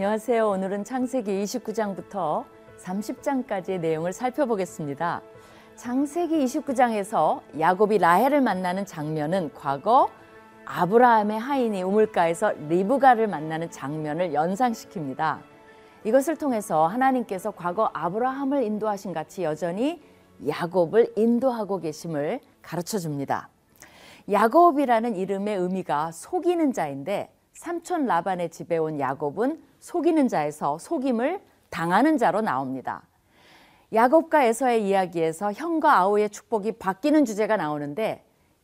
안녕하세요. 오늘은 창세기 29장부터 30장까지의 내용을 살펴보겠습니다. 창세기 29장에서 야곱이 라헬을 만나는 장면은 과거 아브라함의 하인이 우물가에서 리브가를 만나는 장면을 연상시킵니다. 이것을 통해서 하나님께서 과거 아브라함을 인도하신 같이 여전히 야곱을 인도하고 계심을 가르쳐줍니다. 야곱이라는 이름의 의미가 속이는 자인데 삼촌 라반의 집에 온 야곱은 속이는 자에서 속임을 당하는 자로 나옵니다. 야곱과 에서의 이야기에서 형과 아우의 축복이 바뀌는 주제가 나오는데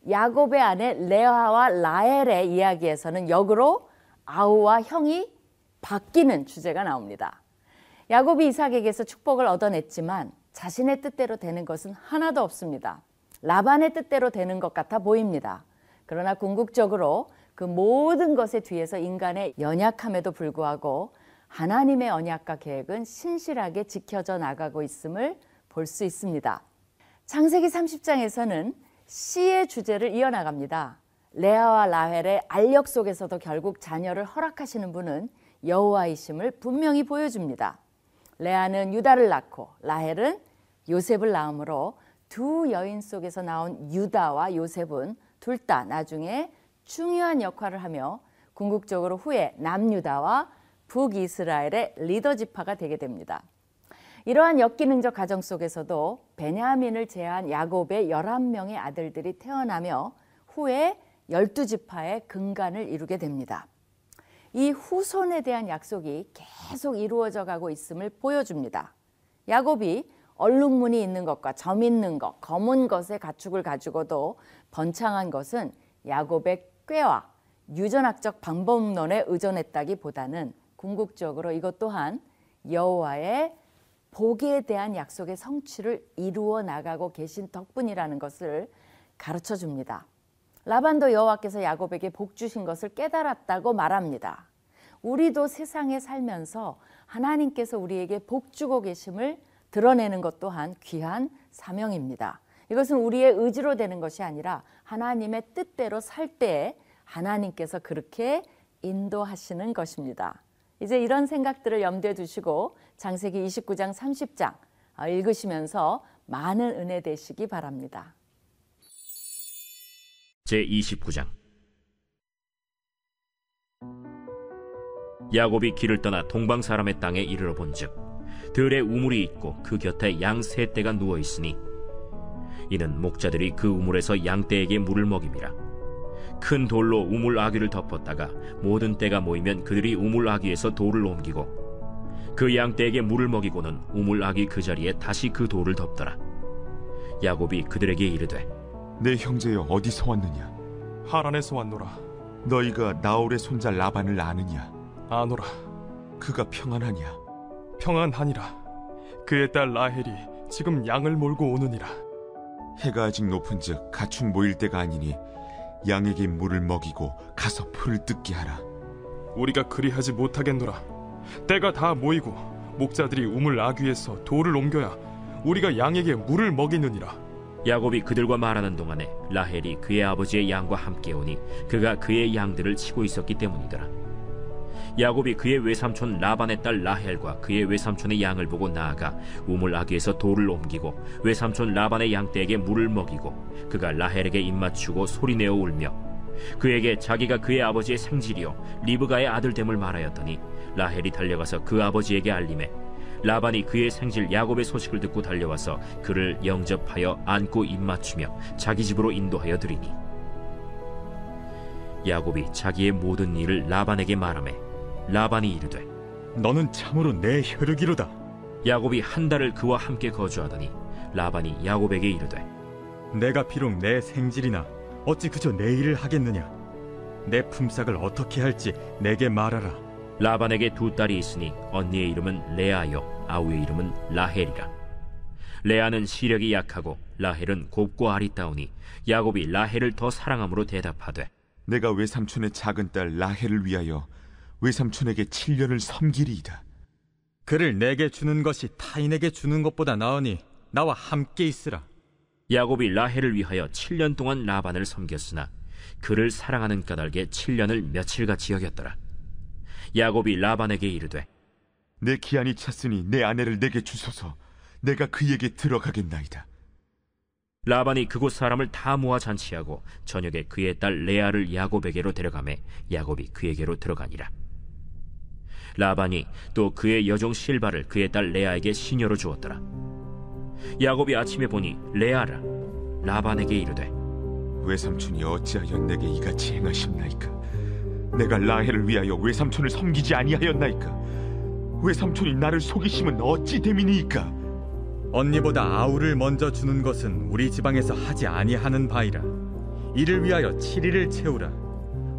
야곱의 아내 레아와 라헬의 이야기에서는 역으로 아우와 형이 바뀌는 주제가 나옵니다. 야곱이 이삭에게서 축복을 얻어냈지만 자신의 뜻대로 되는 것은 하나도 없습니다. 라반의 뜻대로 되는 것 같아 보입니다. 그러나 궁극적으로 그 모든 것의 뒤에서 인간의 연약함에도 불구하고 하나님의 언약과 계획은 신실하게 지켜져 나가고 있음을 볼 수 있습니다. 창세기 30장에서는 씨의 주제를 이어나갑니다. 레아와 라헬의 알력 속에서도 결국 자녀를 허락하시는 분은 여호와이심을 분명히 보여줍니다. 레아는 유다를 낳고 라헬은 요셉을 낳음으로 두 여인 속에서 나온 유다와 요셉은 둘 다 나중에 중요한 역할을 하며 궁극적으로 후에 남유다와 북이스라엘의 리더 지파가 되게 됩니다. 이러한 역기능적 가정 속에서도 베냐민을 제외한 야곱의 11명의 아들들이 태어나며 후에 12지파의 근간을 이루게 됩니다. 이 후손에 대한 약속이 계속 이루어져 가고 있음을 보여줍니다. 야곱이 얼룩무늬 있는 것과 점 있는 것, 검은 것의 가축을 가지고도 번창한 것은 야곱의 꾀와 유전학적 방법론에 의존했다기보다는 궁극적으로 이것 또한 여호와의 복에 대한 약속의 성취를 이루어 나가고 계신 덕분이라는 것을 가르쳐 줍니다. 라반도 여호와께서 야곱에게 복 주신 것을 깨달았다고 말합니다. 우리도 세상에 살면서 하나님께서 우리에게 복 주고 계심을 드러내는 것 또한 귀한 사명입니다. 이것은 우리의 의지로 되는 것이 아니라 하나님의 뜻대로 살 때 하나님께서 그렇게 인도하시는 것입니다. 이제 이런 생각들을 염두에 두시고 창세기 29장 30장 읽으시면서 많은 은혜 되시기 바랍니다. 제29장 야곱이 길을 떠나 동방 사람의 땅에 이르러 본즉 들에 우물이 있고 그 곁에 양 3떼가 누워 있으니 이는 목자들이 그 우물에서 양 떼에게 물을 먹임이라. 큰 돌로 우물 아귀를 덮었다가 모든 떼가 모이면 그들이 우물 아귀에서 돌을 옮기고 그 양 떼에게 물을 먹이고는 우물 아귀 그 자리에 다시 그 돌을 덮더라. 야곱이 그들에게 이르되 내 형제여 어디서 왔느냐? 하란에서 왔노라. 너희가 나홀의 손자 라반을 아느냐? 아노라. 그가 평안하냐? 평안하니라. 그의 딸 라헬이 지금 양을 몰고 오느니라. 해가 아직 높은즉 가축 모일 때가 아니니 양에게 물을 먹이고 가서 풀을 뜯게 하라. 우리가 그리하지 못하겠노라. 때가 다 모이고 목자들이 우물 아귀에서 돌을 옮겨야 우리가 양에게 물을 먹이느니라. 야곱이 그들과 말하는 동안에 라헬이 그의 아버지의 양과 함께 오니 그가 그의 양들을 치고 있었기 때문이더라. 야곱이 그의 외삼촌 라반의 딸 라헬과 그의 외삼촌의 양을 보고 나아가 우물 아귀에서 돌을 옮기고 외삼촌 라반의 양떼에게 물을 먹이고 그가 라헬에게 입맞추고 소리내어 울며 그에게 자기가 그의 아버지의 생질이요 리브가의 아들됨을 말하였더니 라헬이 달려가서 그 아버지에게 알림해 라반이 그의 생질 야곱의 소식을 듣고 달려와서 그를 영접하여 안고 입맞추며 자기 집으로 인도하여 드리니 야곱이 자기의 모든 일을 라반에게 말하매 라반이 이르되 너는 참으로 내 혈육이로다. 야곱이 한 달을 그와 함께 거주하더니 라반이 야곱에게 이르되 내가 비록 내 생질이나 어찌 그저 내 일을 하겠느냐? 내 품삯을 어떻게 할지 내게 말하라. 라반에게 두 딸이 있으니 언니의 이름은 레아여 아우의 이름은 라헬이라. 레아는 시력이 약하고 라헬은 곱고 아리따우니 야곱이 라헬을 더 사랑함으로 대답하되 내가 외삼촌의 작은 딸 라헬을 위하여 외삼촌에게 7년을 섬기리이다. 그를 내게 주는 것이 타인에게 주는 것보다 나으니 나와 함께 있으라. 야곱이 라헬을 위하여 7년 동안 라반을 섬겼으나 그를 사랑하는 까닭에 7년을 며칠같이 여겼더라. 야곱이 라반에게 이르되 내 기한이 찼으니 내 아내를 내게 주소서. 내가 그에게 들어가겠나이다. 라반이 그곳 사람을 다 모아 잔치하고 저녁에 그의 딸 레아를 야곱에게로 데려가매 야곱이 그에게로 들어가니라. 라반이 또 그의 여종 실바를 그의 딸 레아에게 시녀로 주었더라. 야곱이 아침에 보니 레아라. 라반에게 이르되 외삼촌이 어찌하여 내게 이같이 행하셨나이까? 내가 라헬을 위하여 외삼촌을 섬기지 아니하였나이까? 외삼촌이 나를 속이심은 어찌 됨이니이까? 언니보다 아우를 먼저 주는 것은 우리 지방에서 하지 아니하는 바이라. 이를 위하여 7일을 채우라.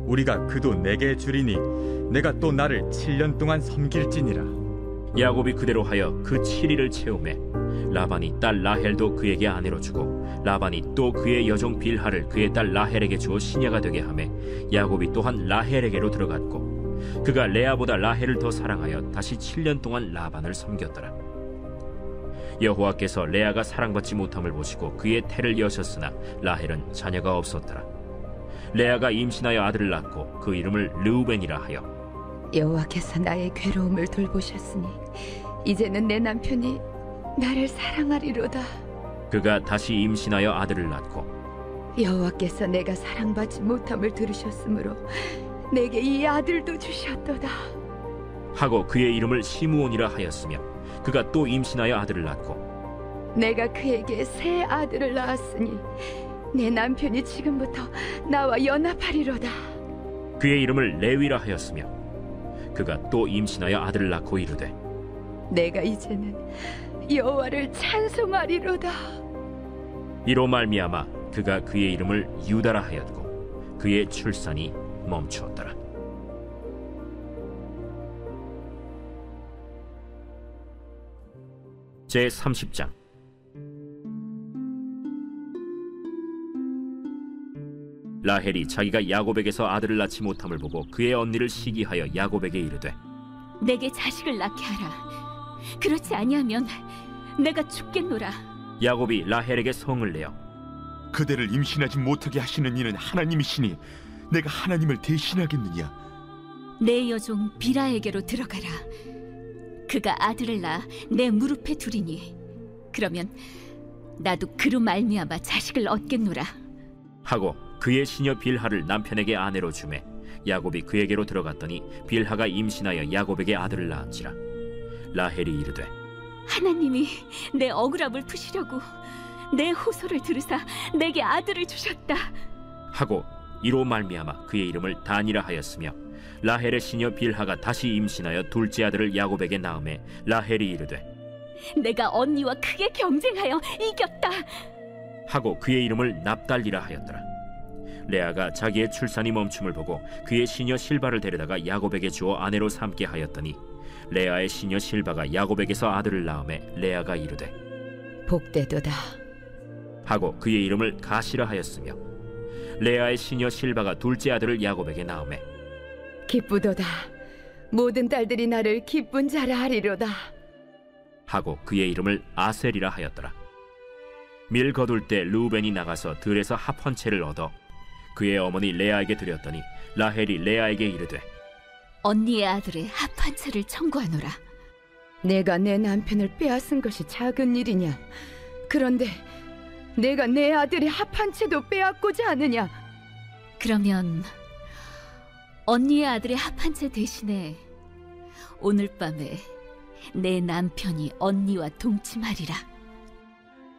우리가 그도 내게 주리니 내가 또 나를 7년 동안 섬길지니라. 야곱이 그대로 하여 그 7일을 채우매 라반이 딸 라헬도 그에게 아내로 주고 라반이 또 그의 여종 빌하를 그의 딸 라헬에게 주어 시녀가 되게 하매 야곱이 또한 라헬에게로 들어갔고 그가 레아보다 라헬을 더 사랑하여 다시 7년 동안 라반을 섬겼더라. 여호와께서 레아가 사랑받지 못함을 보시고 그의 태를 여셨으나 라헬은 자녀가 없었더라. 레아가 임신하여 아들을 낳고 그 이름을 르우벤이라 하여 여호와께서 나의 괴로움을 돌보셨으니 이제는 내 남편이 나를 사랑하리로다. 그가 다시 임신하여 아들을 낳고 여호와께서 내가 사랑받지 못함을 들으셨으므로 내게 이 아들도 주셨도다 하고 그의 이름을 시므온이라 하였으며 그가 또 임신하여 아들을 낳고 내가 그에게 새 아들을 낳았으니 내 남편이 지금부터 나와 연합하리로다. 그의 이름을 레위라 하였으며 그가 또 임신하여 아들을 낳고 이르되 내가 이제는 여호와를 찬송하리로다. 이로 말미암아 그가 그의 이름을 유다라 하였고 그의 출산이 멈추었더라. 제30장. 라헬이 자기가 야곱에게서 아들을 낳지 못함을 보고 그의 언니를 시기하여 야곱에게 이르되 내게 자식을 낳게 하라. 그렇지 아니하면 내가 죽겠노라. 야곱이 라헬에게 성을 내어 그대를 임신하지 못하게 하시는 이는 하나님이시니 내가 하나님을 대신하겠느냐? 내 여종 빌하에게로 들어가라. 그가 아들을 낳아 내 무릎에 두리니 그러면 나도 그로 말미암아 자식을 얻겠노라 하고 그의 시녀 빌하를 남편에게 아내로 주매 야곱이 그에게로 들어갔더니 빌하가 임신하여 야곱에게 아들을 낳았지라. 라헬이 이르되 하나님이 내 억울함을 푸시려고 내 호소를 들으사 내게 아들을 주셨다 하고 이로 말미암아 그의 이름을 단이라 하였으며 라헬의 시녀 빌하가 다시 임신하여 둘째 아들을 야곱에게 낳음에 라헬이 이르되 내가 언니와 크게 경쟁하여 이겼다 하고 그의 이름을 납달리라 하였더라. 레아가 자기의 출산이 멈춤을 보고 그의 시녀 실바를 데려다가 야곱에게 주어 아내로 삼게 하였더니 레아의 시녀 실바가 야곱에게서 아들을 낳음에 레아가 이르되 복되도다 하고 그의 이름을 가시라 하였으며 레아의 시녀 실바가 둘째 아들을 야곱에게 낳음에 기쁘도다. 모든 딸들이 나를 기쁜 자라 하리로다 하고 그의 이름을 아셀이라 하였더라. 밀 거둘 때 르우벤이 나가서 들에서 합 한 채를 얻어 그의 어머니 레아에게 드렸더니 라헬이 레아에게 이르되 언니의 아들의 합 한 채를 청구하노라. 내가 내 남편을 빼앗은 것이 작은 일이냐? 그런데 내가 내 아들의 합 한 채도 빼앗고자 하느냐? 그러면 언니의 아들의 합 한 채 대신에 오늘 밤에 내 남편이 언니와 동침하리라.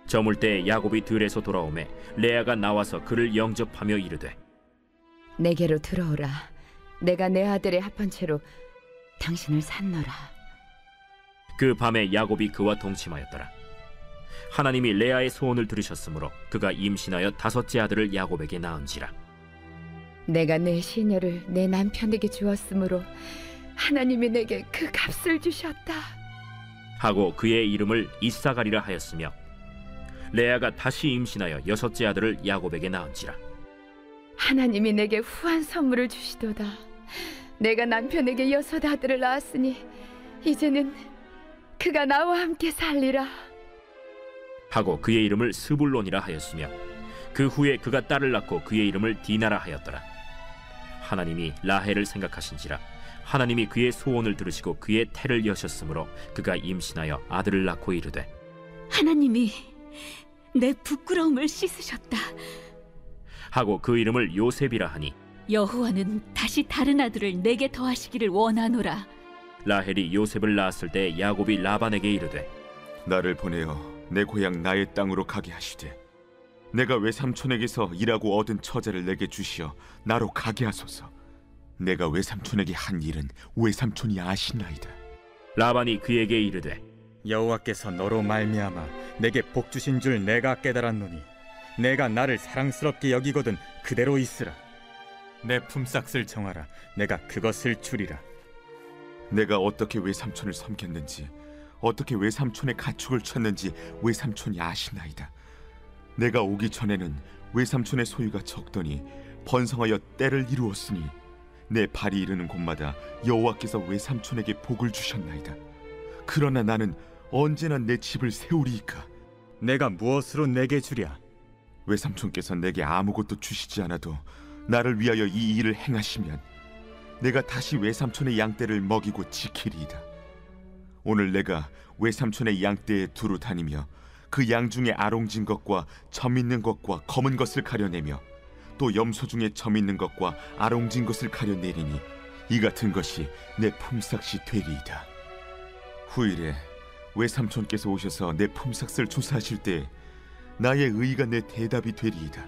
저물 때 야곱이 들에서 돌아오매 레아가 나와서 그를 영접하며 이르되 내게로 들어오라. 내가 내 아들의 합 한 채로 당신을 산노라. 그 밤에 야곱이 그와 동침하였더라. 하나님이 레아의 소원을 들으셨으므로 그가 임신하여 다섯째 아들을 야곱에게 낳은지라. 내가 내 시녀를 내 남편에게 주었으므로 하나님이 내게 그 값을 주셨다 하고 그의 이름을 이사가리라 하였으며 레아가 다시 임신하여 여섯째 아들을 야곱에게 낳은지라. 하나님이 내게 후한 선물을 주시도다. 내가 남편에게 여섯 아들을 낳았으니 이제는 그가 나와 함께 살리라 하고 그의 이름을 스불론이라 하였으며 그 후에 그가 딸을 낳고 그의 이름을 디나라 하였더라. 하나님이 라헬을 생각하신지라 하나님이 그의 소원을 들으시고 그의 태를 여셨으므로 그가 임신하여 아들을 낳고 이르되, 하나님이 내 부끄러움을 씻으셨다 하고 그 이름을 요셉이라 하니, 여호와는 다시 다른 아들을 내게 더하시기를 원하노라. 라헬이 요셉을 낳았을 때 야곱이 라반에게 이르되, 나를 보내어 내 고향 나의 땅으로 가게 하시되 내가 외삼촌에게서 일하고 얻은 처자를 내게 주시어 나로 가게 하소서. 내가 외삼촌에게 한 일은 외삼촌이 아시나이다. 라반이 그에게 이르되, 여호와께서 너로 말미암아 내게 복 주신 줄 내가 깨달았노니 내가 나를 사랑스럽게 여기거든 그대로 있으라. 내 품삯을 정하라. 내가 그것을 주리라. 내가 어떻게 외삼촌을 섬겼는지 어떻게 외삼촌의 가축을 쳤는지 외삼촌이 아시나이다. 내가 오기 전에는 외삼촌의 소유가 적더니 번성하여 때를 이루었으니 내 발이 이르는 곳마다 여호와께서 외삼촌에게 복을 주셨나이다. 그러나 나는 언제나 내 집을 세우리이까. 내가 무엇으로 내게 주랴? 외삼촌께서 내게 아무것도 주시지 않아도 나를 위하여 이 일을 행하시면 내가 다시 외삼촌의 양떼를 먹이고 지키리이다. 오늘 내가 외삼촌의 양떼에 두루 다니며 그 양 중에 아롱진 것과 점 있는 것과 검은 것을 가려내며 또 염소 중에 점 있는 것과 아롱진 것을 가려내리니 이 같은 것이 내 품삯이 되리이다. 후일에 외삼촌께서 오셔서 내 품삯을 조사하실 때 나의 의의가 내 대답이 되리이다.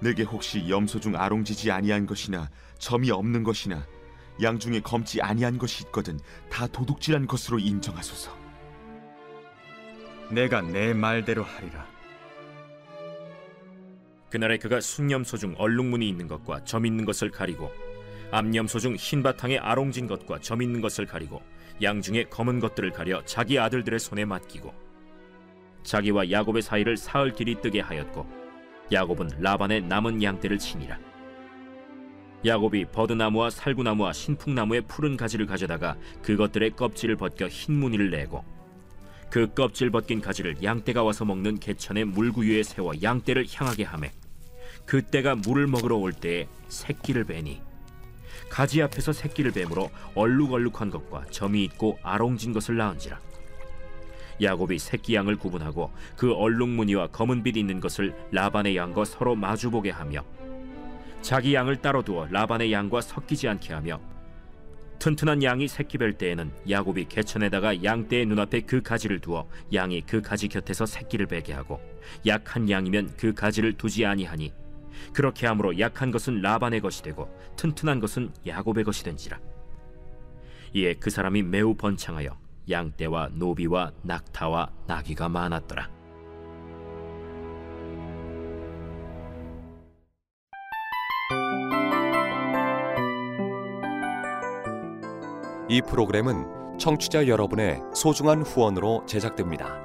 내게 혹시 염소 중 아롱지지 아니한 것이나 점이 없는 것이나 양 중에 검지 아니한 것이 있거든 다 도둑질한 것으로 인정하소서. 내가 내 말대로 하리라. 그날에 그가 숭염소 중 얼룩무늬 있는 것과 점 있는 것을 가리고 암염소 중 흰 바탕에 아롱진 것과 점 있는 것을 가리고 양 중에 검은 것들을 가려 자기 아들들의 손에 맡기고 자기와 야곱의 사이를 사흘 길이 뜨게 하였고 야곱은 라반의 남은 양떼를 치니라. 야곱이 버드나무와 살구나무와 신풍나무의 푸른 가지를 가져다가 그것들의 껍질을 벗겨 흰 무늬를 내고 그 껍질 벗긴 가지를 양떼가 와서 먹는 개천의 물구유에 세워 양떼를 향하게 하매 그때가 물을 먹으러 올 때에 새끼를 베니 가지 앞에서 새끼를 뱀으로 얼룩얼룩한 것과 점이 있고 아롱진 것을 낳은지라. 야곱이 새끼 양을 구분하고 그 얼룩무늬와 검은빛 있는 것을 라반의 양과 서로 마주보게 하며 자기 양을 따로 두어 라반의 양과 섞이지 않게 하며 튼튼한 양이 새끼 뵐 때에는 야곱이 개천에다가 양떼의 눈앞에 그 가지를 두어 양이 그 가지 곁에서 새끼를 베게 하고 약한 양이면 그 가지를 두지 아니하니 그렇게 함으로 약한 것은 라반의 것이 되고 튼튼한 것은 야곱의 것이 된지라. 이에 그 사람이 매우 번창하여 양떼와 노비와 낙타와 나귀가 많았더라. 이 프로그램은 청취자 여러분의 소중한 후원으로 제작됩니다.